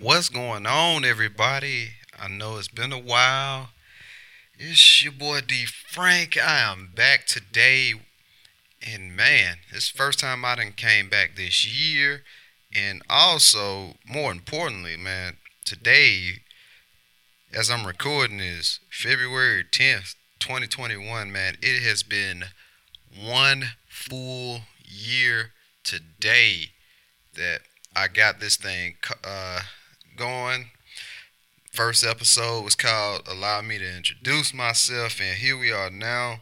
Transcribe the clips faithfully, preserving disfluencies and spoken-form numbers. What's going on, everybody? I know it's been a while. It's your boy D Frank. I am back today, and man, it's the first time I done came back this year. And also, more importantly, man, today, as I'm recording this, February tenth, twenty twenty-one, man, it has been one full year today that I got this thing uh, going. First episode was called Allow Me to Introduce Myself, and here we are now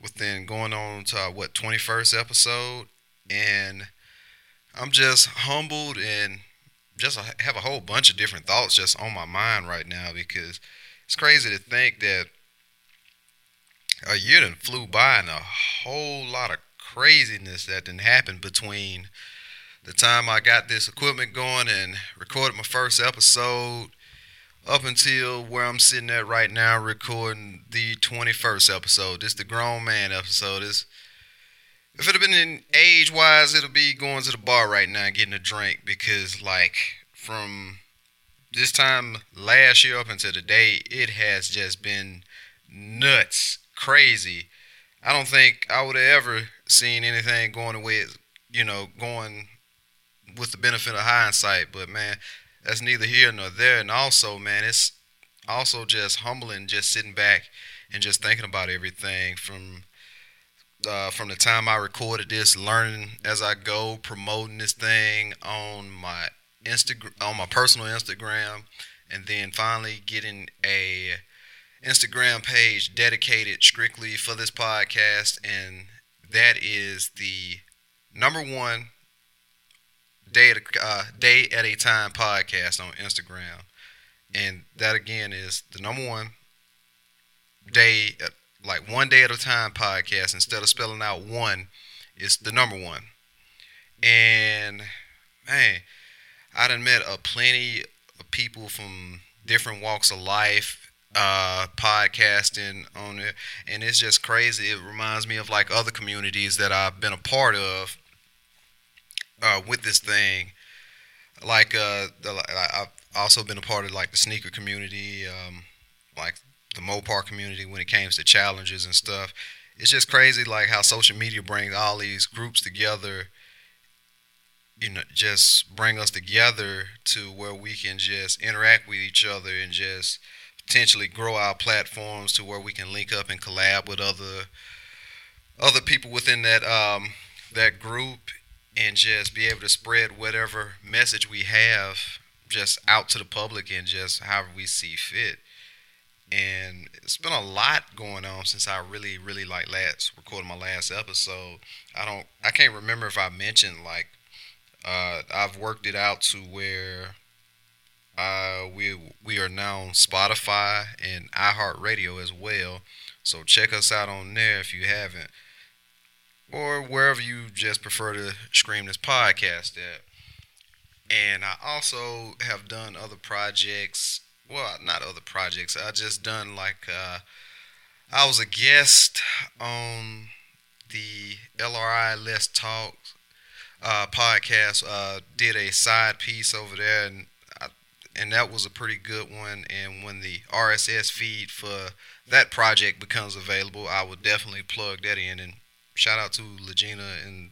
within going on to our, what, twenty-first episode, and I'm just humbled and just have a whole bunch of different thoughts just on my mind right now, because it's crazy to think that a year done flew by and a whole lot of craziness that done happened between the time I got this equipment going and recorded my first episode up until where I'm sitting at right now recording the twenty-first episode. This is the grown man episode. It's, if it had been in age-wise, it'll be going to the bar right now and getting a drink, because, like, from this time last year up until today, it has just been nuts, crazy. I don't think I would have ever seen anything going the way it's, you know, going with the benefit of hindsight. But, man, that's neither here nor there. And also, man, it's also just humbling just sitting back and just thinking about everything from Uh, from the time I recorded this, learning as I go, promoting this thing on my Instagram, on my personal Instagram, and then finally getting a Instagram page dedicated strictly for this podcast, and that is the number one day at a, uh, day at a time podcast on Instagram, and that again is the number one day at like one day at a time podcast. Instead of spelling out one, it's the number one. And man, I done met a plenty of people from different walks of life, uh, podcasting on it, and it's just crazy. It reminds me of like other communities that I've been a part of uh, with this thing. Like uh, the, I've also been a part of like the sneaker community, um, like. the Mopar community when it comes to challenges and stuff. It's just crazy like how social media brings all these groups together, you know, just bring us together to where we can just interact with each other and just potentially grow our platforms to where we can link up and collab with other other people within that um, that group and just be able to spread whatever message we have just out to the public and just however we see fit. And it's been a lot going on since I really, really like last recorded my last episode. I don't, I can't remember if I mentioned like uh, I've worked it out to where uh, we we are now on Spotify and iHeartRadio as well. So check us out on there if you haven't, or wherever you just prefer to stream this podcast at. And I also have done other projects. Well, not other projects. I just done like uh, I was a guest on the L R I Let's Talk uh, podcast. Uh, did a side piece over there, and I, and that was a pretty good one. And when the R S S feed for that project becomes available, I will definitely plug that in. And shout out to Legina and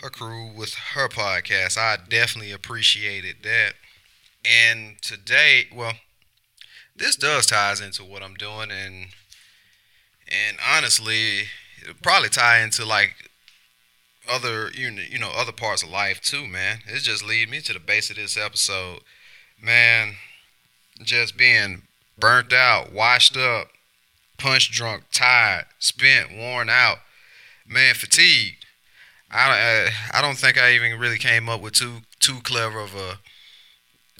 her crew with her podcast. I definitely appreciated that. And today, well, this does ties into what I'm doing, and and honestly, it'll probably tie into like other you know, you know other parts of life too, man. It just leads me to the base of this episode, man. Just being burnt out, washed up, punch drunk, tired, spent, worn out, man, fatigued. I I, I don't think I even really came up with too too clever of a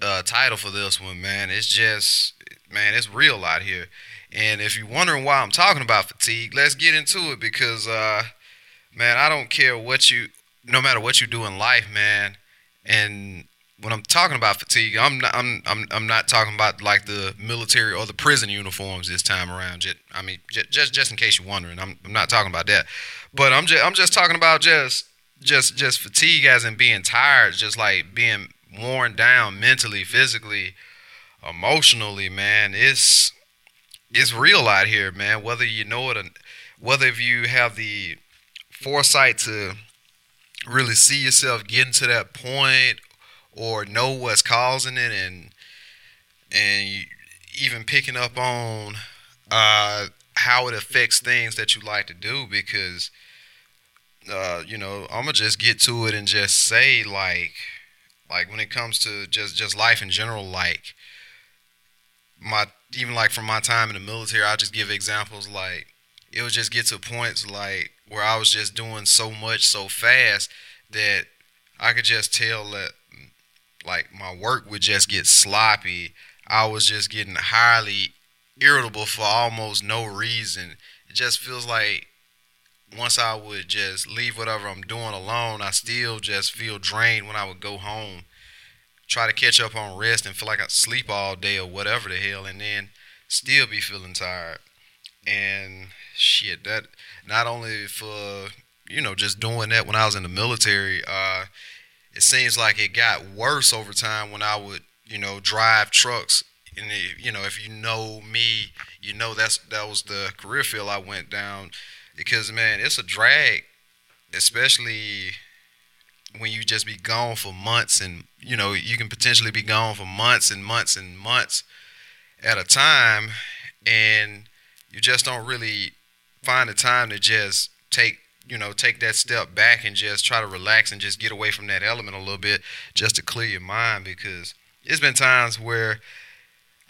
Uh, title for this one, man. It's just, man, it's real out here. And if you're wondering why I'm talking about fatigue, let's get into it, because uh, man, I don't care what you, no matter what you do in life, man. And when I'm talking about fatigue, I'm not, I'm, I'm, I'm not talking about like the military or the prison uniforms this time around. Just, I mean, just, just, just in case you're wondering, I'm, I'm not talking about that. But I'm just, I'm just talking about just, just, just fatigue as in being tired, just like being worn down mentally, physically, emotionally, man, it's it's real out here, man. Whether you know it or whether if you have the foresight to really see yourself getting to that point or know what's causing it, and and even picking up on uh, how it affects things that you like to do, because uh, you know, I'm gonna just get to it and just say, like, like when it comes to just just life in general, like my even like from my time in the military, I just give examples, like it would just get to points like where I was just doing so much so fast that I could just tell that like my work would just get sloppy. I was just getting highly irritable for almost no reason. It just feels like once I would just leave whatever I'm doing alone, I still just feel drained when I would go home, try to catch up on rest and feel like I sleep all day or whatever the hell, and then still be feeling tired. And shit, that not only for, you know, just doing that when I was in the military, uh, it seems like it got worse over time when I would, you know, drive trucks. And, it, you know, if you know me, you know that's that was the career field I went down, because, man, it's a drag, especially when you just be gone for months and, you know, you can potentially be gone for months and months and months at a time, and you just don't really find the time to just take, you know, take that step back and just try to relax and just get away from that element a little bit just to clear your mind, because it's been times where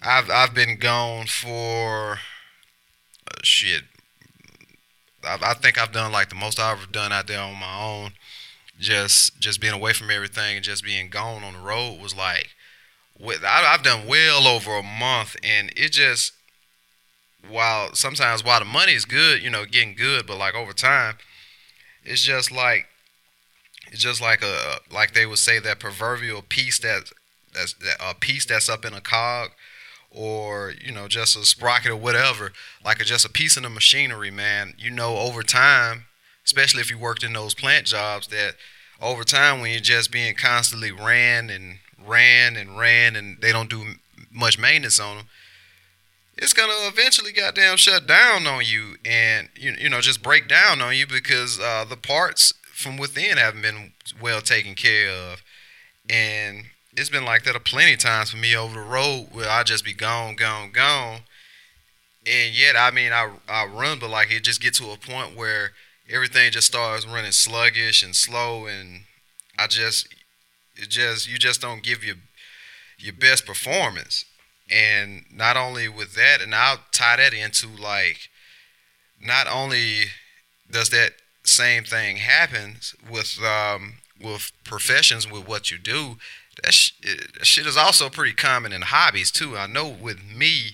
I've I've been gone for uh, shit. I, I think I've done like the most I've ever done out there on my own, just just being away from everything and just being gone on the road was like, with I, I've done well over a month, and it just, while sometimes while the money is good, you know, getting good, but like over time, it's just like it's just like a like they would say that proverbial piece that that's that, a piece that's up in a cog. Or, you know, just a sprocket or whatever, like just a piece in the machinery, man. You know, over time, especially if you worked in those plant jobs, that over time when you're just being constantly ran and ran and ran and they don't do much maintenance on them, it's going to eventually goddamn shut down on you and, you, you know, just break down on you because uh, the parts from within haven't been well taken care of. And it's been like that a plenty of times for me over the road where I just be gone, gone, gone. And yet, I mean, I I run, but like it just gets to a point where everything just starts running sluggish and slow. And I just, it just, you just don't give your, your best performance. And not only with that, and I'll tie that into like, not only does that same thing happen with, um, with professions, with what you do, that shit is also pretty common in hobbies too. I know with me,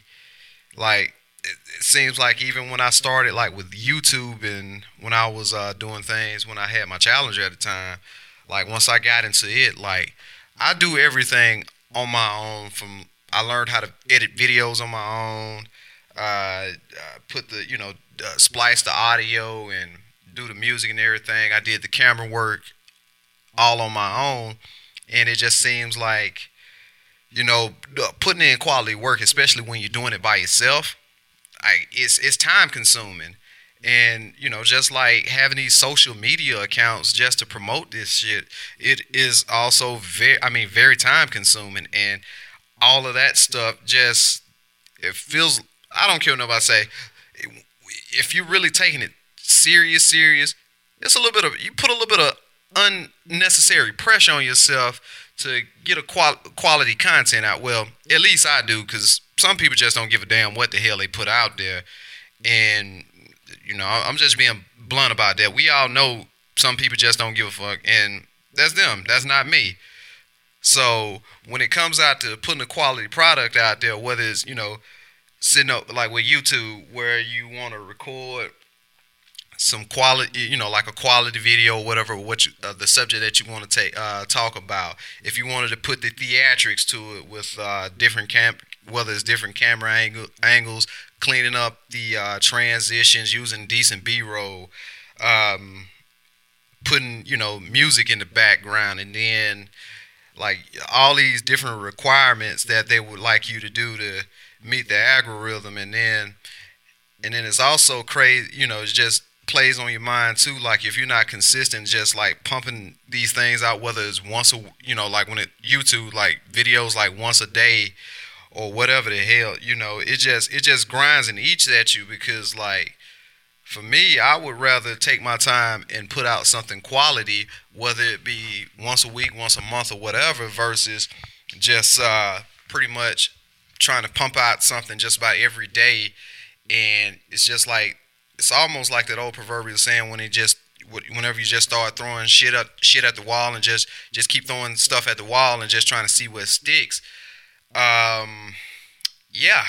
like it, it seems like even when I started, like with YouTube and when I was uh, doing things when I had my Challenger at the time, like once I got into it, like I do everything on my own. From I learned how to edit videos on my own, uh, uh, put the you know uh, splice the audio and do the music and everything. I did the camera work all on my own. And it just seems like, you know, putting in quality work, especially when you're doing it by yourself, I, it's it's time consuming. And, you know, just like having these social media accounts just to promote this shit, it is also very, I mean, very time consuming. And all of that stuff just, it feels, I don't care what nobody say, if you're really taking it serious, serious, it's a little bit of, you put a little bit of unnecessary pressure on yourself to get a qual- quality content out. Well, at least I do, because some people just don't give a damn what the hell they put out there. And, you know, I'm just being blunt about that. We all know some people just don't give a fuck, and that's them. That's not me. So when it comes out to putting a quality product out there, whether it's, you know, sitting up like with YouTube where you want to record some quality, you know, like a quality video or whatever, what you, uh, the subject that you want to take, uh, talk about. If you wanted to put the theatrics to it with uh, different cam, whether it's different camera angle, angles, cleaning up the uh, transitions, using decent B-roll, um, putting, you know, music in the background, and then like all these different requirements that they would like you to do to meet the algorithm. And then and then it's also crazy, you know, it's just plays on your mind too. Like if you're not consistent, just like pumping these things out, whether it's once a, you know, like when it YouTube, like videos like once a day or whatever the hell, you know, it just it just grinds and eats at you. Because like for me, I would rather take my time and put out something quality, whether it be once a week, once a month or whatever, versus just uh, pretty much trying to pump out something just about every day. And it's just like, it's almost like that old proverbial saying, when it just, whenever you just start throwing shit up, shit at the wall, and just, just keep throwing stuff at the wall and just trying to see what sticks. Um, yeah.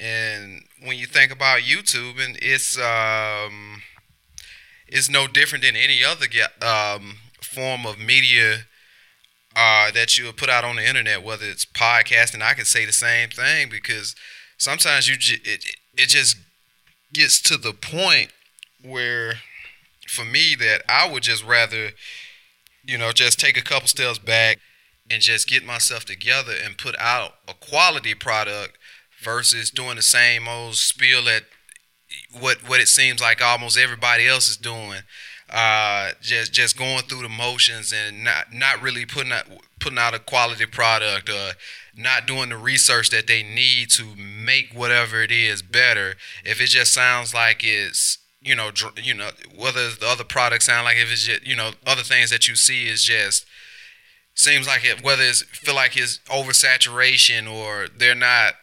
And when you think about YouTube, and it's, um, it's no different than any other um, form of media uh, that you would put out on the internet, whether it's podcasting. I could say the same thing, because sometimes you j- it, it just gets to the point where, for me, that I would just rather, you know, just take a couple steps back and just get myself together and put out a quality product versus doing the same old spiel that what what it seems like almost everybody else is doing, uh, just just going through the motions and not not really putting out putting out a quality product, or not doing the research that they need to make whatever it is better. If it just sounds like it's, you know, dr- you know, whether the other products sound like, if it's just, you know, other things that you see is just seems like it, whether it's feel like it's oversaturation or they're not,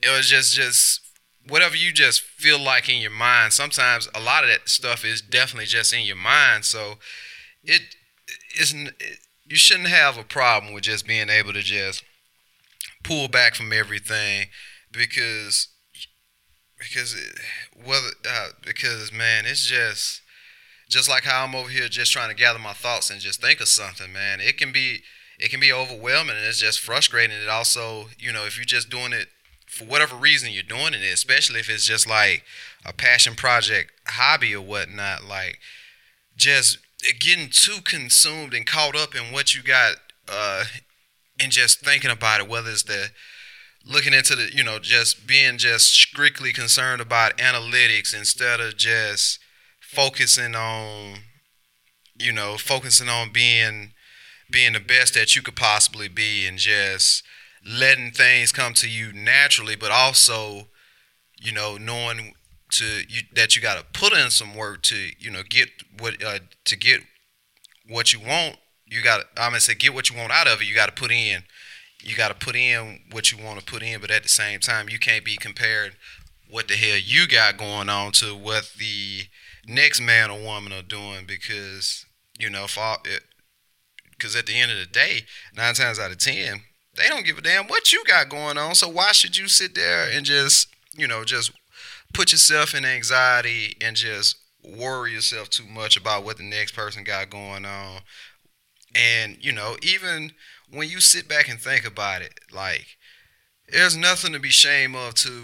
it was just, just whatever you just feel like in your mind. Sometimes a lot of that stuff is definitely just in your mind. So it isn't, it, you shouldn't have a problem with just being able to just pull back from everything, because because it, whether uh, because man, it's just just like how I'm over here just trying to gather my thoughts and just think of something, man. It can be it can be overwhelming, and it's just frustrating. It also, you know, if you're just doing it for whatever reason you're doing it, especially if it's just like a passion project, hobby or whatnot, like just getting too consumed and caught up in what you got, uh, and just thinking about it, whether it's the looking into the, you know, just being just strictly concerned about analytics instead of just focusing on, you know, focusing on being, being the best that you could possibly be, and just letting things come to you naturally, but also, you know, knowing to you, that you got to put in some work to, you know, get what uh, to get what you want. You got to, I'm gonna say, get what you want out of it. You got to put in, you got to put in what you want to put in, but at the same time, you can't be comparing what the hell you got going on to what the next man or woman are doing, because you know, because at the end of the day, nine times out of ten, they don't give a damn what you got going on. So why should you sit there and just, you know, just put yourself in anxiety and just worry yourself too much about what the next person got going on? And, you know, even when you sit back and think about it, like, there's nothing to be ashamed of to,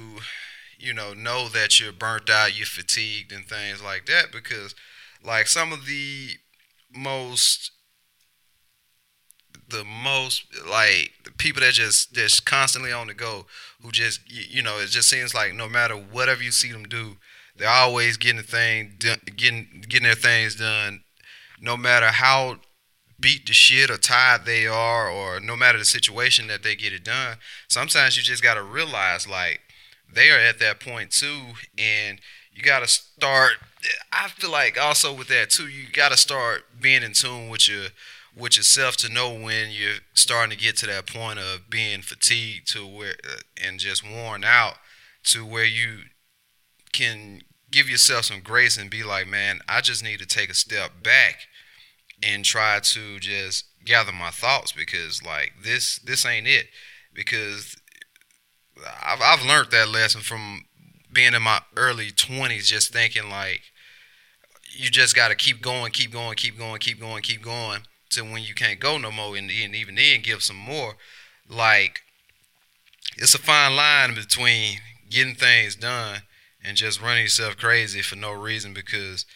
you know, know that you're burnt out, you're fatigued and things like that, because, like, some of the most... the most like the people that just just constantly on the go, who just, you know, it just seems like no matter whatever you see them do, they're always getting the thing done, getting getting their things done, no matter how beat the shit or tired they are, or no matter the situation that they get it done. Sometimes you just got to realize like they are at that point too, and you got to start. I feel like also with that too, you got to start being in tune with your with yourself to know when you're starting to get to that point of being fatigued to where uh, and just worn out, to where you can give yourself some grace and be like, man, I just need to take a step back and try to just gather my thoughts, because like this this ain't it. Because I've I've learned that lesson from being in my early twenties, just thinking like you just got to keep going, keep going, keep going, keep going, keep going. And when you can't go no more, and, and even then give some more. Like, it's a fine line between getting things done and just running yourself crazy for no reason, because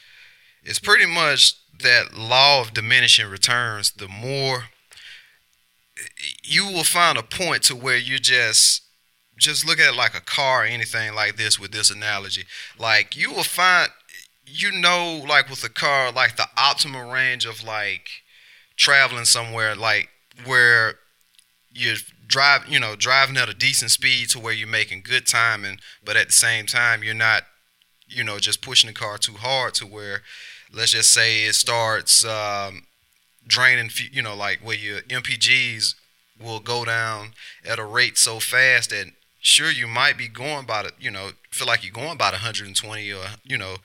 it's pretty much that law of diminishing returns. The more you will find a point to where you just just look at it like a car or anything like this with this analogy. Like you will find, you know, like with a car, like the optimal range of like traveling somewhere, like where you're drive, you know, driving at a decent speed to where you're making good time, and but at the same time you're not, you know, just pushing the car too hard to where, let's just say it starts um, draining, you know, like where your M P Gs will go down at a rate so fast that sure you might be going about it, you know, feel like you're going about one hundred twenty or, you know,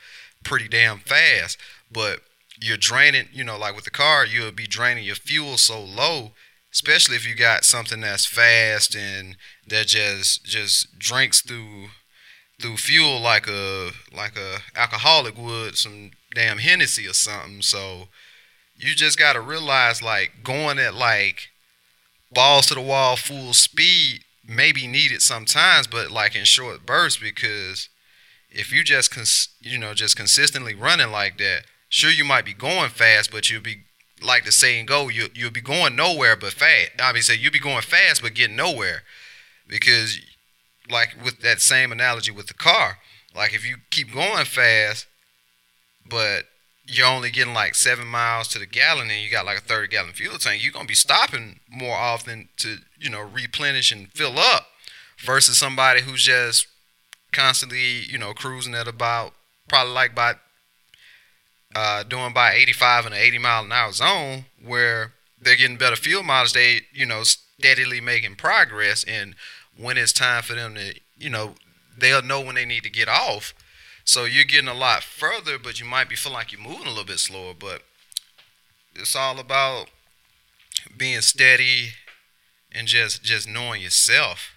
pretty damn fast, but you're draining, you know, like with the car, you'll be draining your fuel so low, especially if you got something that's fast and that just just drinks through through fuel like a like a alcoholic would some damn Hennessy or something. So you just got to realize, like, going at like balls to the wall full speed may be needed sometimes, but like in short bursts, because if you just cons- you know just consistently running like that, sure you might be going fast, but you'll be like the saying go, you you'll be going nowhere but fast. I mean, say you'll be going fast but getting nowhere, because like with that same analogy with the car, like if you keep going fast, but you're only getting like seven miles to the gallon and you got like a thirty gallon fuel tank, you're going to be stopping more often to, you know, replenish and fill up versus somebody who's just constantly, you know, cruising at about probably like by uh, doing about eighty-five in an eighty mile an hour zone where they're getting better fuel mileage. They, you know, steadily making progress, and when it's time for them to, you know, they'll know when they need to get off. So you're getting a lot further, but you might be feeling like you're moving a little bit slower. But it's all about being steady and just just knowing yourself.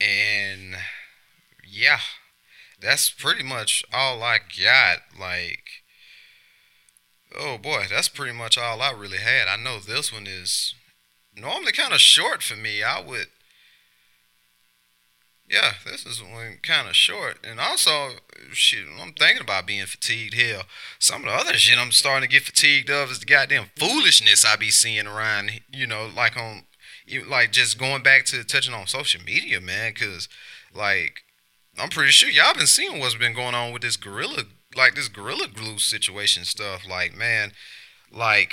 And yeah, that's pretty much all I got. Like, oh boy, that's pretty much all I really had. I know this one is normally kind of short for me. I would. Yeah, this is one kind of short. And also, shit, I'm thinking about being fatigued here. Some of the other shit I'm starting to get fatigued of is the goddamn foolishness I be seeing around, you know, like on, like just going back to touching on social media, man, because, like, I'm pretty sure y'all been seeing what's been going on with this gorilla, like this gorilla glue situation stuff. Like, man, like,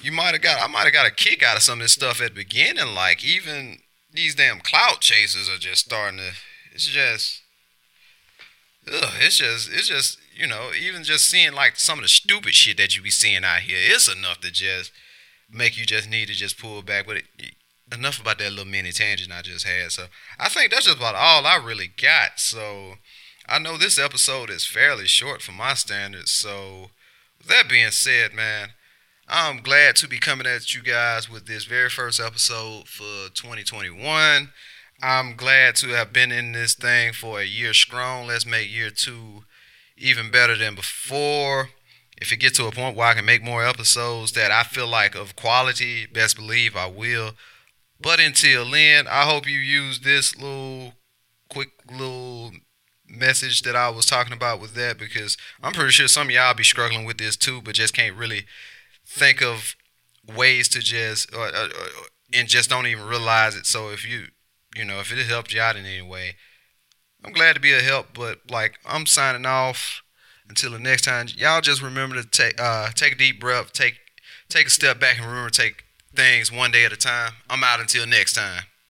you might have got, I might have got a kick out of some of this stuff at the beginning, like, even these damn clout chasers are just starting to, it's just, ugh, it's just, it's just, you know, even just seeing like some of the stupid shit that you be seeing out here, it's enough to just make you just need to just pull back. But it, enough about that little mini tangent I just had. So I think that's just about all I really got. So I know this episode is fairly short for my standards. So with that being said, man, I'm glad to be coming at you guys with this very first episode for twenty twenty-one. I'm glad to have been in this thing for a year strong. Let's make year two even better than before. If it gets to a point where I can make more episodes that I feel like of quality, best believe I will. But until then, I hope you use this little quick little message that I was talking about with that, because I'm pretty sure some of y'all be struggling with this too, but just can't really think of ways to just or, or, or, and just don't even realize it. So if you you know if it helped you out in any way, I'm glad to be a help. But like, I'm signing off until the next time. Y'all just remember to take uh take a deep breath, take take a step back, and remember to take things one day at a time. I'm out until next time.